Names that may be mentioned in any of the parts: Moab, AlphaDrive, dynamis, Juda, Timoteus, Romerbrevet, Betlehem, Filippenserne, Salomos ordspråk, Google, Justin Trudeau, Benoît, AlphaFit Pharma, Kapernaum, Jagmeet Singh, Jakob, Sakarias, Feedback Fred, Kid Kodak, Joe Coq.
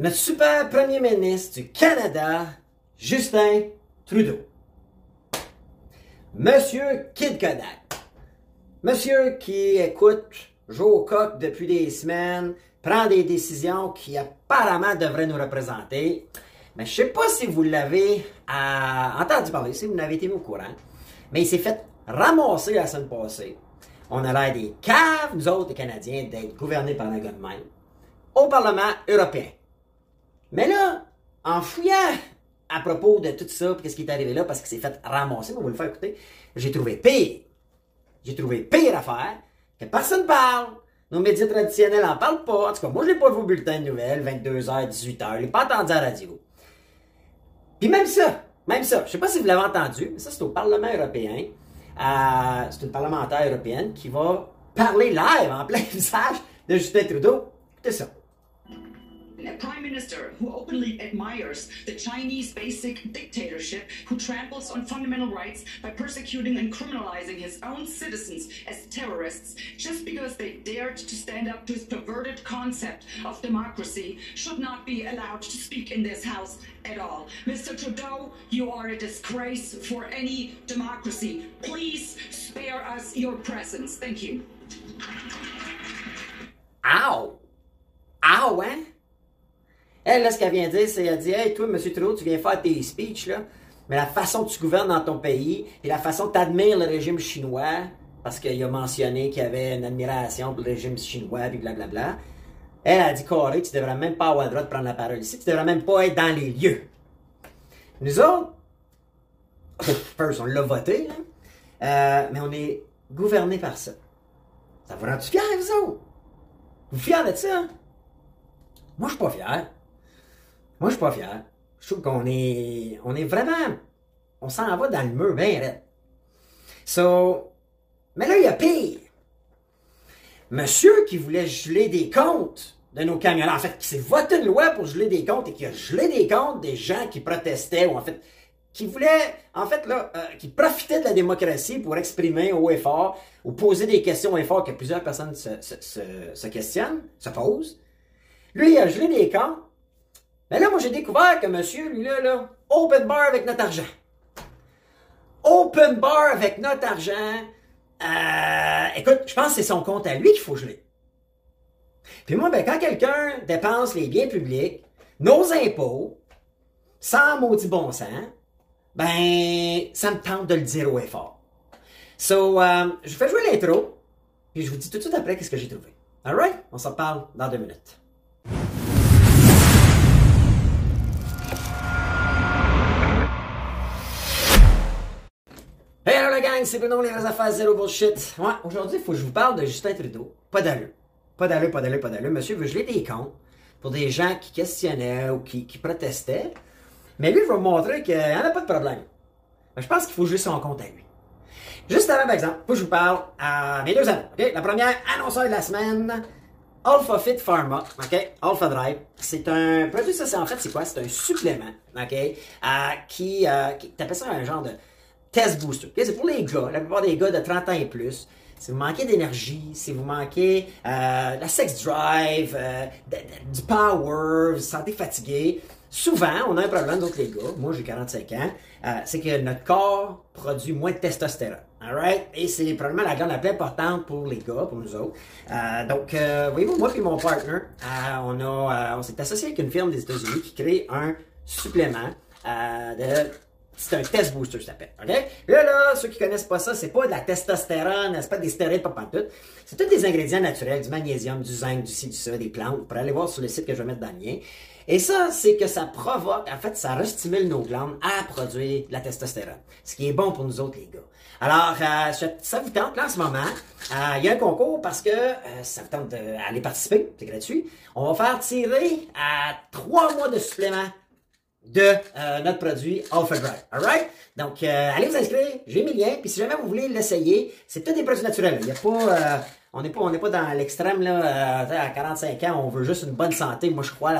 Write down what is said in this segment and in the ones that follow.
notre super premier ministre du Canada, Justin Trudeau. Monsieur Kid Kodak. Monsieur qui écoute Joe Coq depuis des semaines, prend des décisions qui apparemment devraient nous représenter. Mais je ne sais pas si vous l'avez entendu parler, si vous n'avez été mis au courant. Mais il s'est fait ramasser la semaine passée. On a l'air des caves, nous autres, les Canadiens, d'être gouvernés par un gars de même, au Parlement européen. Mais là, en fouillant à propos de tout ça, qu'est-ce qui est arrivé là, parce qu'il s'est fait ramasser, mais on va le faire écouter, j'ai trouvé pire. J'ai trouvé pire à faire, que personne ne parle. Nos médias traditionnels n'en parlent pas. En tout cas, moi, je l'ai pas vu au bulletin de nouvelles, 22h, 18h, je l'ai pas entendu à la radio. Puis même ça, je sais pas si vous l'avez entendu, mais ça, c'est au Parlement européen. C'est une parlementaire européenne qui va parler live en plein visage de Justin Trudeau. Écoutez ça. A prime minister who openly admires the Chinese basic dictatorship, who tramples on fundamental rights by persecuting and criminalizing his own citizens as terrorists just because they dared to stand up to his perverted concept of democracy, should not be allowed to speak in this house at all. Mr. Trudeau, you are a disgrace for any democracy. Please spare us your presence. Thank you. Ow. Ow, eh? Elle, là, ce qu'elle vient dire, c'est qu'elle dit « Hey, toi, M. Trudeau, tu viens faire tes speeches, là, mais la façon que tu gouvernes dans ton pays et la façon que tu admires le régime chinois, parce qu'il a mentionné qu'il y avait une admiration pour le régime chinois, puis blablabla. » Elle a dit « Corée, tu devrais même pas avoir le droit de prendre la parole ici, tu devrais même pas être dans les lieux. » Nous autres, first, on l'a voté, là, mais on est gouvernés par ça. Ça vous rend-tu fiers, vous autres? Vous fiers de ça? Moi, je suis pas fier. Moi, je suis pas fier. Je trouve qu'on est... On est vraiment... On s'en va dans le mur bien raide. So... Mais là, il y a pire. Monsieur qui voulait geler des comptes de nos camionneurs. En fait, qui s'est voté une loi pour geler des comptes et qui a gelé des comptes des gens qui protestaient ou en fait... Qui voulaient... En fait, là... qui profitaient de la démocratie pour exprimer haut et fort ou poser des questions haut et fort que plusieurs personnes se questionnent, se posent. Lui, il a gelé des comptes. Mais là, moi, j'ai découvert que monsieur, lui-là, là, open bar avec notre argent. Open bar avec notre argent. Écoute, je pense que c'est son compte à lui qu'il faut geler. Puis moi, ben, quand quelqu'un dépense les biens publics, nos impôts, sans maudit bon sens, ben, ça me tente de le dire haut et fort. So, je vous fais jouer l'intro, puis je vous dis tout de suite après qu'est-ce que j'ai trouvé. Alright? On s'en parle dans 2 minutes. C'est Benoît, les vraies affaires, zéro bullshit. Ouais, aujourd'hui, il faut que je vous parle de Justin Trudeau. Pas d'allure. Pas d'allure, pas d'allure, pas d'allure. Monsieur veut geler des comptes pour des gens qui questionnaient ou qui protestaient. Mais lui, il va vous montrer qu'il n'y en a pas de problème. Je pense qu'il faut geler son compte à lui. Juste avant, par exemple, faut que je vous parle à mes 2 amis. Okay? La première, annonceur de la semaine, AlphaFit Pharma. Okay? AlphaDrive. C'est un produit, ça, c'est en fait, c'est quoi? C'est un supplément. OK? Qui t'appelles ça un genre de test booster. Okay, c'est pour les gars, la plupart des gars de 30 ans et plus. Si vous manquez d'énergie, si vous manquez de la sex drive, du power, vous vous sentez fatigué, souvent, on a un problème d'autres les gars, moi j'ai 45 ans, c'est que notre corps produit moins de testostérone. Alright? Et c'est probablement la glande la plus importante pour les gars, pour nous autres. Donc, voyez-vous, moi et mon partner, on s'est associé avec une firme des États-Unis qui crée un supplément c'est un test booster, je t'appelle. Okay? Là, ceux qui connaissent pas ça, c'est pas de la testostérone, c'est pas des stéroïdes, pas pantoute. C'est tous des ingrédients naturels, du magnésium, du zinc, du ci, du ça, des plantes. Vous pourrez aller voir sur le site que je vais mettre dans le lien. Et ça, c'est que ça provoque, en fait, ça restimule nos glandes à produire de la testostérone. Ce qui est bon pour nous autres, les gars. Alors, ça vous tente, là, en ce moment, il y a un concours parce que ça vous tente d'aller participer, c'est gratuit. On va faire tirer à 3 mois de supplément de notre produit AlphaDrive. Alright? Donc, allez vous inscrire, j'ai mis le lien, puis si jamais vous voulez l'essayer, c'est peut-être des produits naturels. Il n'y a pas On n'est pas dans l'extrême, là, à 45 ans, on veut juste une bonne santé. Moi, je crois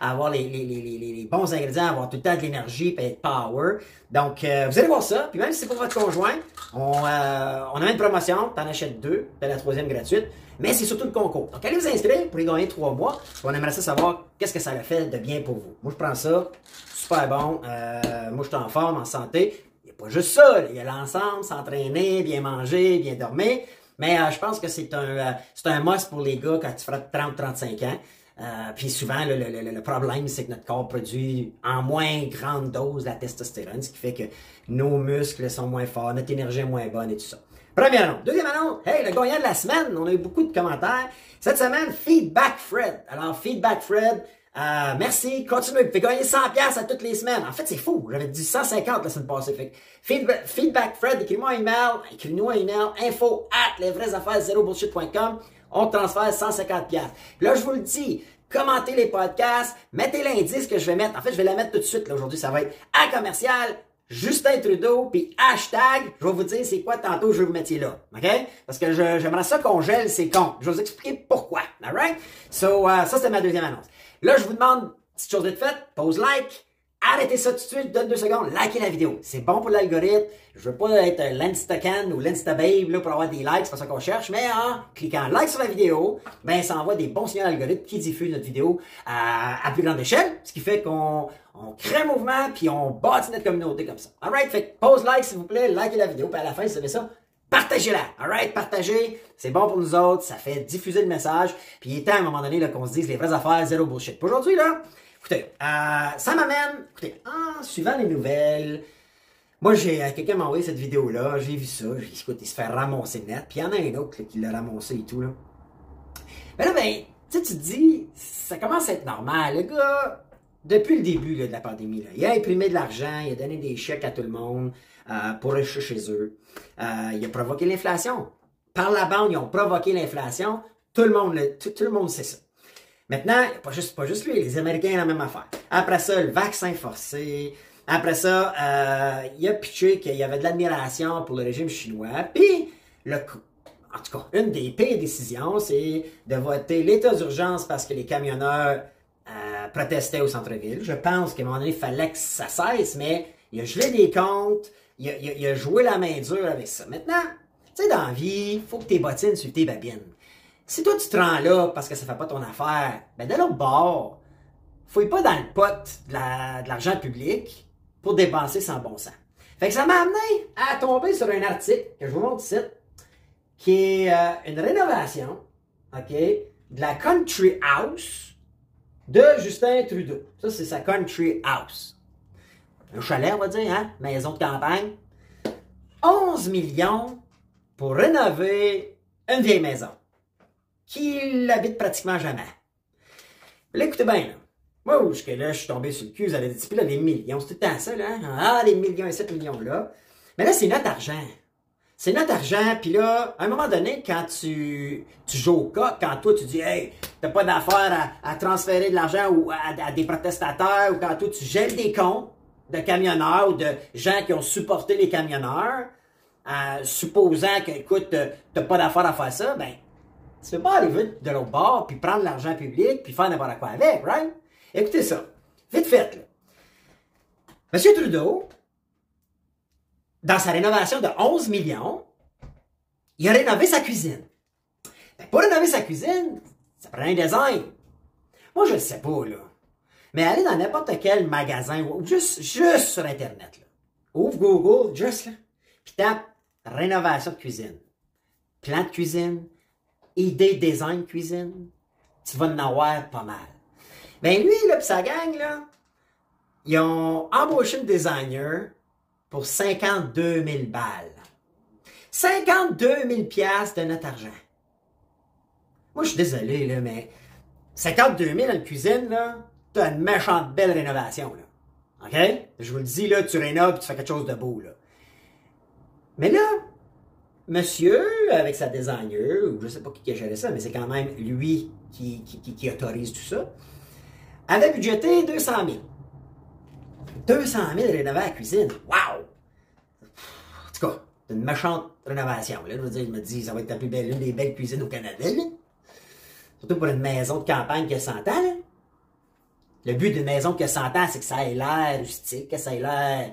à avoir les bons ingrédients, avoir tout le temps de l'énergie et être power. Donc, vous allez voir ça. Puis même si c'est pour votre conjoint, on a une promotion, t'en achètes deux, t'as la troisième gratuite. Mais c'est surtout le concours. Donc, allez vous inscrire pour y gagner 3 mois. On aimerait ça savoir qu'est-ce que ça a fait de bien pour vous. Moi, je prends ça, super bon. Moi, je suis en forme, en santé. Il n'y a pas juste ça. Il y a l'ensemble, s'entraîner, bien manger, bien dormir. Mais je pense que c'est un must pour les gars quand tu frappes 30-35 ans. Puis souvent, le problème, c'est que notre corps produit en moins grande dose la testostérone, ce qui fait que nos muscles sont moins forts, notre énergie est moins bonne et tout ça. Première annonce. Deuxième annonce, hey, le gagnant de la semaine, on a eu beaucoup de commentaires. Cette semaine, Feedback Fred. Alors, Feedback Fred, merci, continuez, vous pouvez gagner 100$ à toutes les semaines. En fait, c'est fou, j'avais dit 150 la semaine passée. Fait Feedback Fred, écris-nous un email, info@lesvraiesaffaires0bullshit.com, on transfère 150$. Là, je vous le dis, commentez les podcasts, mettez l'indice que je vais mettre. En fait, je vais la mettre tout de suite, là, aujourd'hui, ça va être @ Justin Trudeau, puis #, je vais vous dire c'est quoi tantôt je veux que vous mettiez là, ok? Parce que j'aimerais ça qu'on gèle ces comptes. Je vais vous expliquer pourquoi, alright? So, ça c'est ma deuxième annonce. Là, je vous demande, si chose est faite, pose like, arrêtez ça tout de suite, donne 2 secondes, likez la vidéo. C'est bon pour l'algorithme, je veux pas être l'Instacan ou l'Instababe là pour avoir des likes, c'est pas ça qu'on cherche, mais en cliquant like sur la vidéo, ben ça envoie des bons signaux à l'algorithme qui diffuse notre vidéo à plus grande échelle, ce qui fait qu'on crée un mouvement, puis on bâtit notre communauté comme ça. Alright? Fait que pose like, s'il vous plaît, likez la vidéo, puis à la fin, si vous aimez ça, partagez-la. Alright? Partagez. C'est bon pour nous autres, ça fait diffuser le message, puis il est temps, à un moment donné, là, qu'on se dise les vraies affaires, zéro bullshit. Aujourd'hui, là, écoutez, ça m'amène, écoutez, en suivant les nouvelles, moi, quelqu'un m'a envoyé cette vidéo-là, j'ai vu ça, j'ai dit, écoute, il se fait ramasser net, puis il y en a un autre, là, qui l'a ramassé et tout, là. Mais là, ben, tu sais, tu te dis, ça commence à être normal, le gars. Depuis le début là, de la pandémie, là, il a imprimé de l'argent, il a donné des chèques à tout le monde pour acheter chez eux. Il a provoqué l'inflation. Par la banque, ils ont provoqué l'inflation. Tout le monde sait ça. Maintenant, pas juste lui, les Américains ont la même affaire. Après ça, le vaccin forcé. Après ça, il a pitché qu'il y avait de l'admiration pour le régime chinois. Puis, en tout cas, une des pires décisions, c'est de voter l'état d'urgence parce que les camionneurs protestaient au centre-ville. Je pense qu'à un moment donné, il fallait que ça cesse, mais il a gelé des comptes, il a joué la main dure avec ça. Maintenant, tu sais, dans la vie, il faut que tes bottines suivent tes babines. Si toi, tu te rends là parce que ça fait pas ton affaire, ben de l'autre bord, fouille pas dans le pot de l'argent public pour dépenser sans bon sens. Fait que ça m'a amené à tomber sur un article que je vous montre ici, qui est une rénovation, ok, de la Country House de Justin Trudeau. Ça, c'est sa country house. Un chalet, on va dire, hein? Maison de campagne. 11 millions pour rénover une vieille maison qu'il habite pratiquement jamais. Là, écoutez bien, là. Moi, jusque-là, je suis tombé sur le cul, vous avez dit, puis là, des millions, c'est tout le temps ça, là. Ah, des millions et 7 millions, là. Mais là, c'est notre argent. C'est notre argent, puis là, à un moment donné, quand tu joues au coq, quand toi, tu dis « Hey, t'as pas d'affaire à transférer de l'argent ou à des protestataires » ou quand toi, tu gèles des comptes de camionneurs ou de gens qui ont supporté les camionneurs, supposant que, écoute, t'as pas d'affaire à faire ça, ben, tu peux pas arriver de l'autre bord, puis prendre l'argent public, puis faire n'importe quoi avec, right? Écoutez ça, vite fait, là. Monsieur Trudeau, dans sa rénovation de 11 millions, il a rénové sa cuisine. Ben, pour rénover sa cuisine, ça prend un design. Moi, je ne sais pas, là. Mais allez dans n'importe quel magasin, ou juste sur Internet, là. Ouvre Google, juste là. Puis tape rénovation de cuisine. Plan de cuisine, idée design de cuisine. Tu vas en avoir pas mal. Ben lui, là, pis sa gang, là, ils ont embauché une designer pour 52 000 balles. 52 000 piastres de notre argent. Moi, je suis désolé, là, mais 52 000 en cuisine, là, t'as une méchante belle rénovation, là. OK? Je vous le dis, là, tu rénoves et tu fais quelque chose de beau, là. Mais là, monsieur, avec sa designer, ou je sais pas qui a géré ça, mais c'est quand même lui qui autorise tout ça, avait budgété 200 000. 200 000 rénovés à la cuisine. Wow! En tout cas, C'est une méchante rénovation. Là, je veux dire, je me dis, ça va être la plus belle, une des belles cuisines au Canada, là. Surtout pour une maison de campagne qui a 100 ans, là. Le but d'une maison qui a 100 ans, c'est que ça ait l'air rustique, que ça ait l'air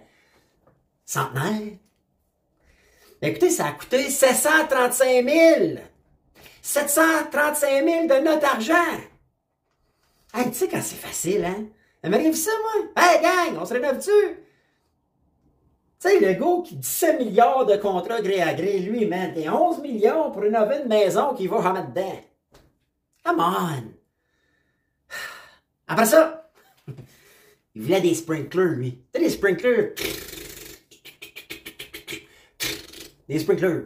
centenaire. Écoutez, ça a coûté 735 000! 735 000 de notre argent! Hey, tu sais quand c'est facile, hein? Ça m'arrive ça, moi! Hey, gang, on se rénove-tu? Tu sais, le gars qui 17 milliards de contrats gré à gré, lui, man, t'es 11 millions pour rénover une maison qu'il va jamais dedans. Come on! Après ça, il voulait des sprinklers, lui. Tu sais, des sprinklers... Des sprinklers.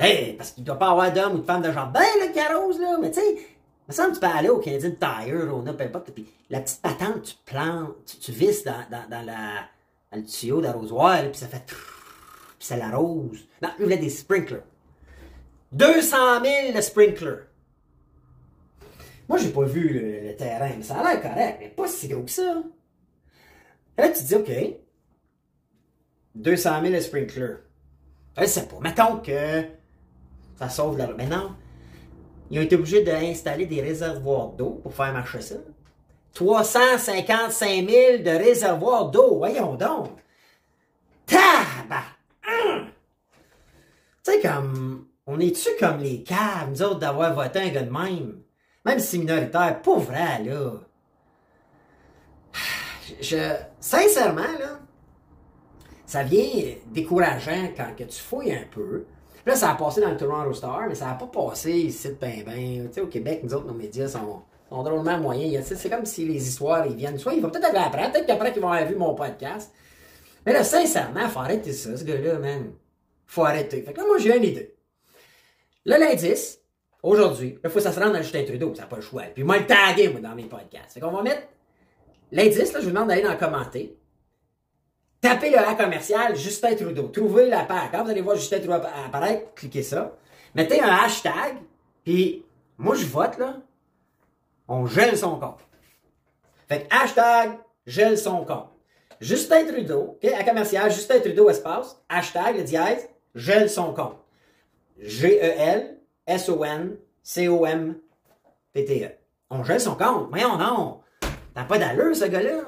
Hey, parce qu'il ne doit pas avoir d'homme ou de femme de jardin, là, qui arrose, là. Mais tu sais, il me semble que tu peux aller au Canadian Tire, on a, peu importe. Puis la petite patente, tu plantes, tu visses dans le tuyau d'arrosoir, puis ça fait... Puis ça l'arrose. Non, lui, il voulait des sprinklers. 200 000 sprinklers. Moi, j'ai pas vu le terrain, mais ça a l'air correct, mais pas si gros que ça. Là, tu te dis, OK, 200 000 sprinklers. Je sais pas. Mettons que ça sauve la... Mais non. Ils ont été obligés d'installer des réservoirs d'eau pour faire marcher ça. 355 000 de réservoirs d'eau. Voyons donc. Tabac! Hum! Tu sais, comme... On est-tu comme les caves, nous autres, d'avoir voté un gars de même? Même si c'est minoritaire. Pas vrai, là. Sincèrement, là... Ça vient décourageant quand que tu fouilles un peu. Là, ça a passé dans le Toronto Star, mais ça n'a pas passé ici de ben. Tu sais, au Québec, nous autres, nos médias sont drôlement moyens. C'est comme si les histoires, ils viennent. Soit ils vont peut-être aller après, peut-être qu'après qu'ils vont avoir vu mon podcast. Mais là, sincèrement, il faut arrêter ça, ce gars-là, man. Faut arrêter. Fait que là, moi, j'ai une idée. Là, l'indice, aujourd'hui, il faut que ça se rende à Justin Trudeau, ça n'a pas le choix. Puis moi, le taguer, moi, dans mes podcasts. Fait qu'on va mettre l'indice, là, je vous demande d'aller dans le commenter. Tapez le A commercial Justin Trudeau. Trouvez la page. Quand vous allez voir Justin Trudeau apparaître, cliquez ça. Mettez un hashtag, puis moi je vote, là. On gèle son compte. Fait que hashtag gèle son compte. Justin Trudeau, okay, A commercial Justin Trudeau espace, hashtag le dièse, gèle son compte. G-E-L-S-O-N-C-O-M-P-T-E. On gèle son compte. Voyons non. T'as pas d'allure, ce gars-là.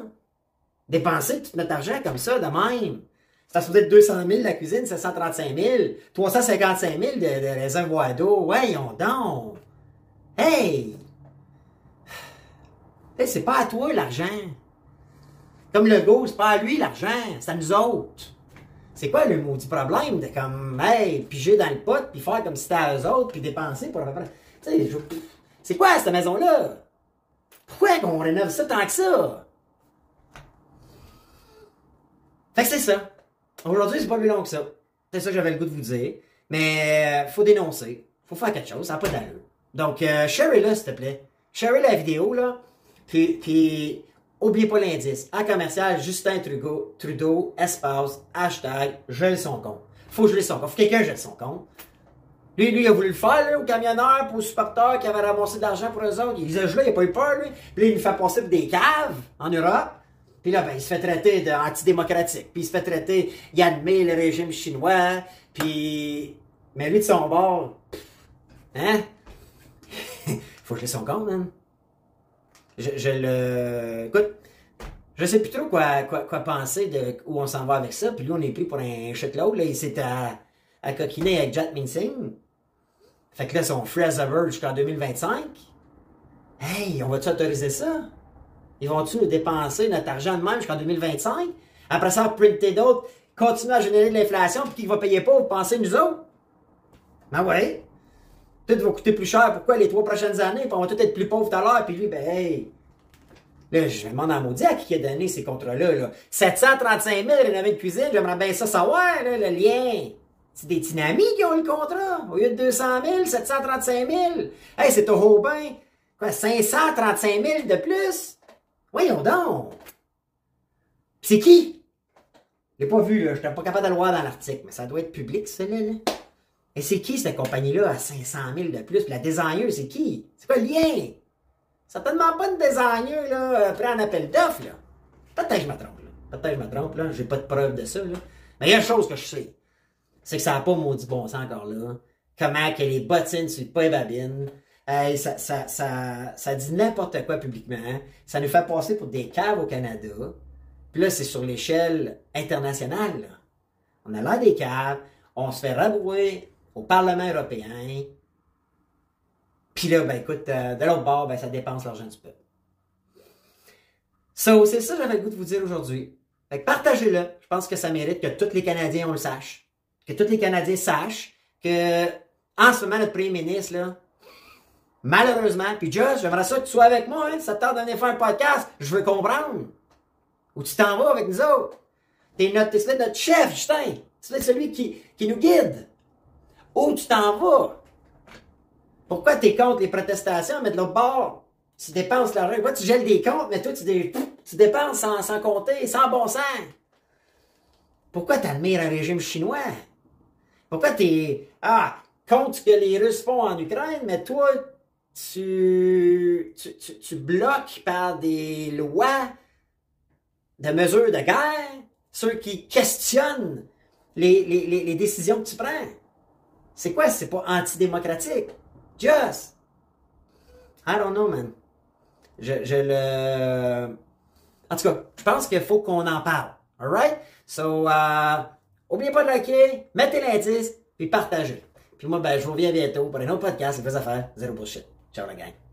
Dépenser tout notre argent comme ça, de même. Ça se faisait de 200 000 la cuisine, 735 000, 355 000 de réservoirs d'eau. Voyons donc! Hey! Hey, c'est pas à toi l'argent. Comme le go, c'est pas à lui l'argent, c'est à nous autres. C'est quoi le maudit problème de comme, hey, piger dans le pot, puis faire comme si c'était à eux autres, puis dépenser pour... Tu sais, c'est quoi cette maison-là? Pourquoi qu'on rénove ça tant que ça? Fait que c'est ça. Aujourd'hui, c'est pas plus long que ça. C'est ça que j'avais le goût de vous dire. Mais faut dénoncer. Faut faire quelque chose. Ça n'a pas d'allure. Donc, sharez-la, s'il te plaît. Sharez la vidéo, là. Puis, oubliez pas l'indice. A commercial, Justin Trudeau, espace, hashtag, gèle son compte. Faut geler son compte. Faut que quelqu'un gèle son compte. Lui, il a voulu le faire, là, aux camionneurs, aux supporters qui avaient ramassé de l'argent pour eux autres. Il les a gelés, il n'a pas eu peur, lui. Puis là, il nous fait passer pour des caves en Europe. Puis là, ben, il se fait traiter d'antidémocratique. Puis il se fait traiter, il admet le régime chinois. Puis... Mais lui, de son bord... Hein? Faut geler son compte, hein? Écoute, je sais plus trop quoi penser de où on s'en va avec ça. Puis lui, on est pris pour un shitload. Là, il s'est à coquiner avec Jagmeet Singh. Fait que là, son free as a bird jusqu'en 2025. Hey, on va-tu autoriser ça? Ils vont-tu nous dépenser notre argent de même jusqu'en 2025? Après ça, printer d'autres, continuer à générer de l'inflation, puis qui va payer pas, vous pensez, nous autres? Ben ouais. Peut-être va coûter plus cher, pourquoi, les 3 prochaines années, puis on va tout être plus pauvres tout à l'heure, puis lui, ben hey. Là, je demande à maudit à qui a donné ces contrats-là, là. 735 000 rénovés de cuisine, j'aimerais bien ça savoir, là, le lien. C'est des dynamis qui ont eu le contrat. Au lieu de 200 000, 735 000. Hey, c'est au Haut-Bain. Quoi, 535 000 de plus? Voyons donc! C'est qui? Je l'ai pas vu, là. Je n'étais pas capable de le voir dans l'article, mais ça doit être public, celui-là. Et c'est qui, cette compagnie-là, à 500 000 de plus? Puis la designer, c'est qui? C'est quoi le lien? Certainement pas une designer, là, après un appel d'offres, là. Peut-être que je me trompe, là. J'ai pas de preuve de ça, là. Mais il y a une chose que je sais. c'est que ça n'a pas maudit bon sens encore là. Comment que les bottines sur le pas et babines, ça dit n'importe quoi publiquement, ça nous fait passer pour des caves au Canada, puis là c'est sur l'échelle internationale, là. On a l'air des caves, on se fait rabrouer au Parlement européen, puis là, ben écoute, de l'autre bord, ben ça dépense l'argent du peuple. So, c'est ça que j'avais le goût de vous dire aujourd'hui. Fait que partagez-le, je pense que ça mérite que tous les Canadiens, on le sache, que tous les Canadiens sachent que, en ce moment, notre premier ministre, là, malheureusement, puis Just, j'aimerais ça que tu sois avec moi, hein, ça te tente d'aller faire un podcast, je veux comprendre. Ou tu t'en vas avec nous autres. T'es notre chef, Justin. C'est celui qui nous guide. Où tu t'en vas? Pourquoi t'es contre les protestations, mais de l'autre bord? Tu dépenses l'argent. Toi, tu gèles des comptes, mais toi, tu dépenses sans compter, sans bon sens. Pourquoi t'admires un régime chinois? Pourquoi t'es contre ce que les Russes font en Ukraine, mais toi, tu bloques par des lois de mesures de guerre ceux qui questionnent les décisions que tu prends. C'est quoi si c'est pas antidémocratique? Just! I don't know, man. En tout cas, je pense qu'il faut qu'on en parle. Alright? So, oubliez pas de liker, mettez l'indice, puis partagez. Puis moi, ben, je vous reviens bientôt pour un autre podcast et vos affaires, zéro bullshit. Ciao la gang.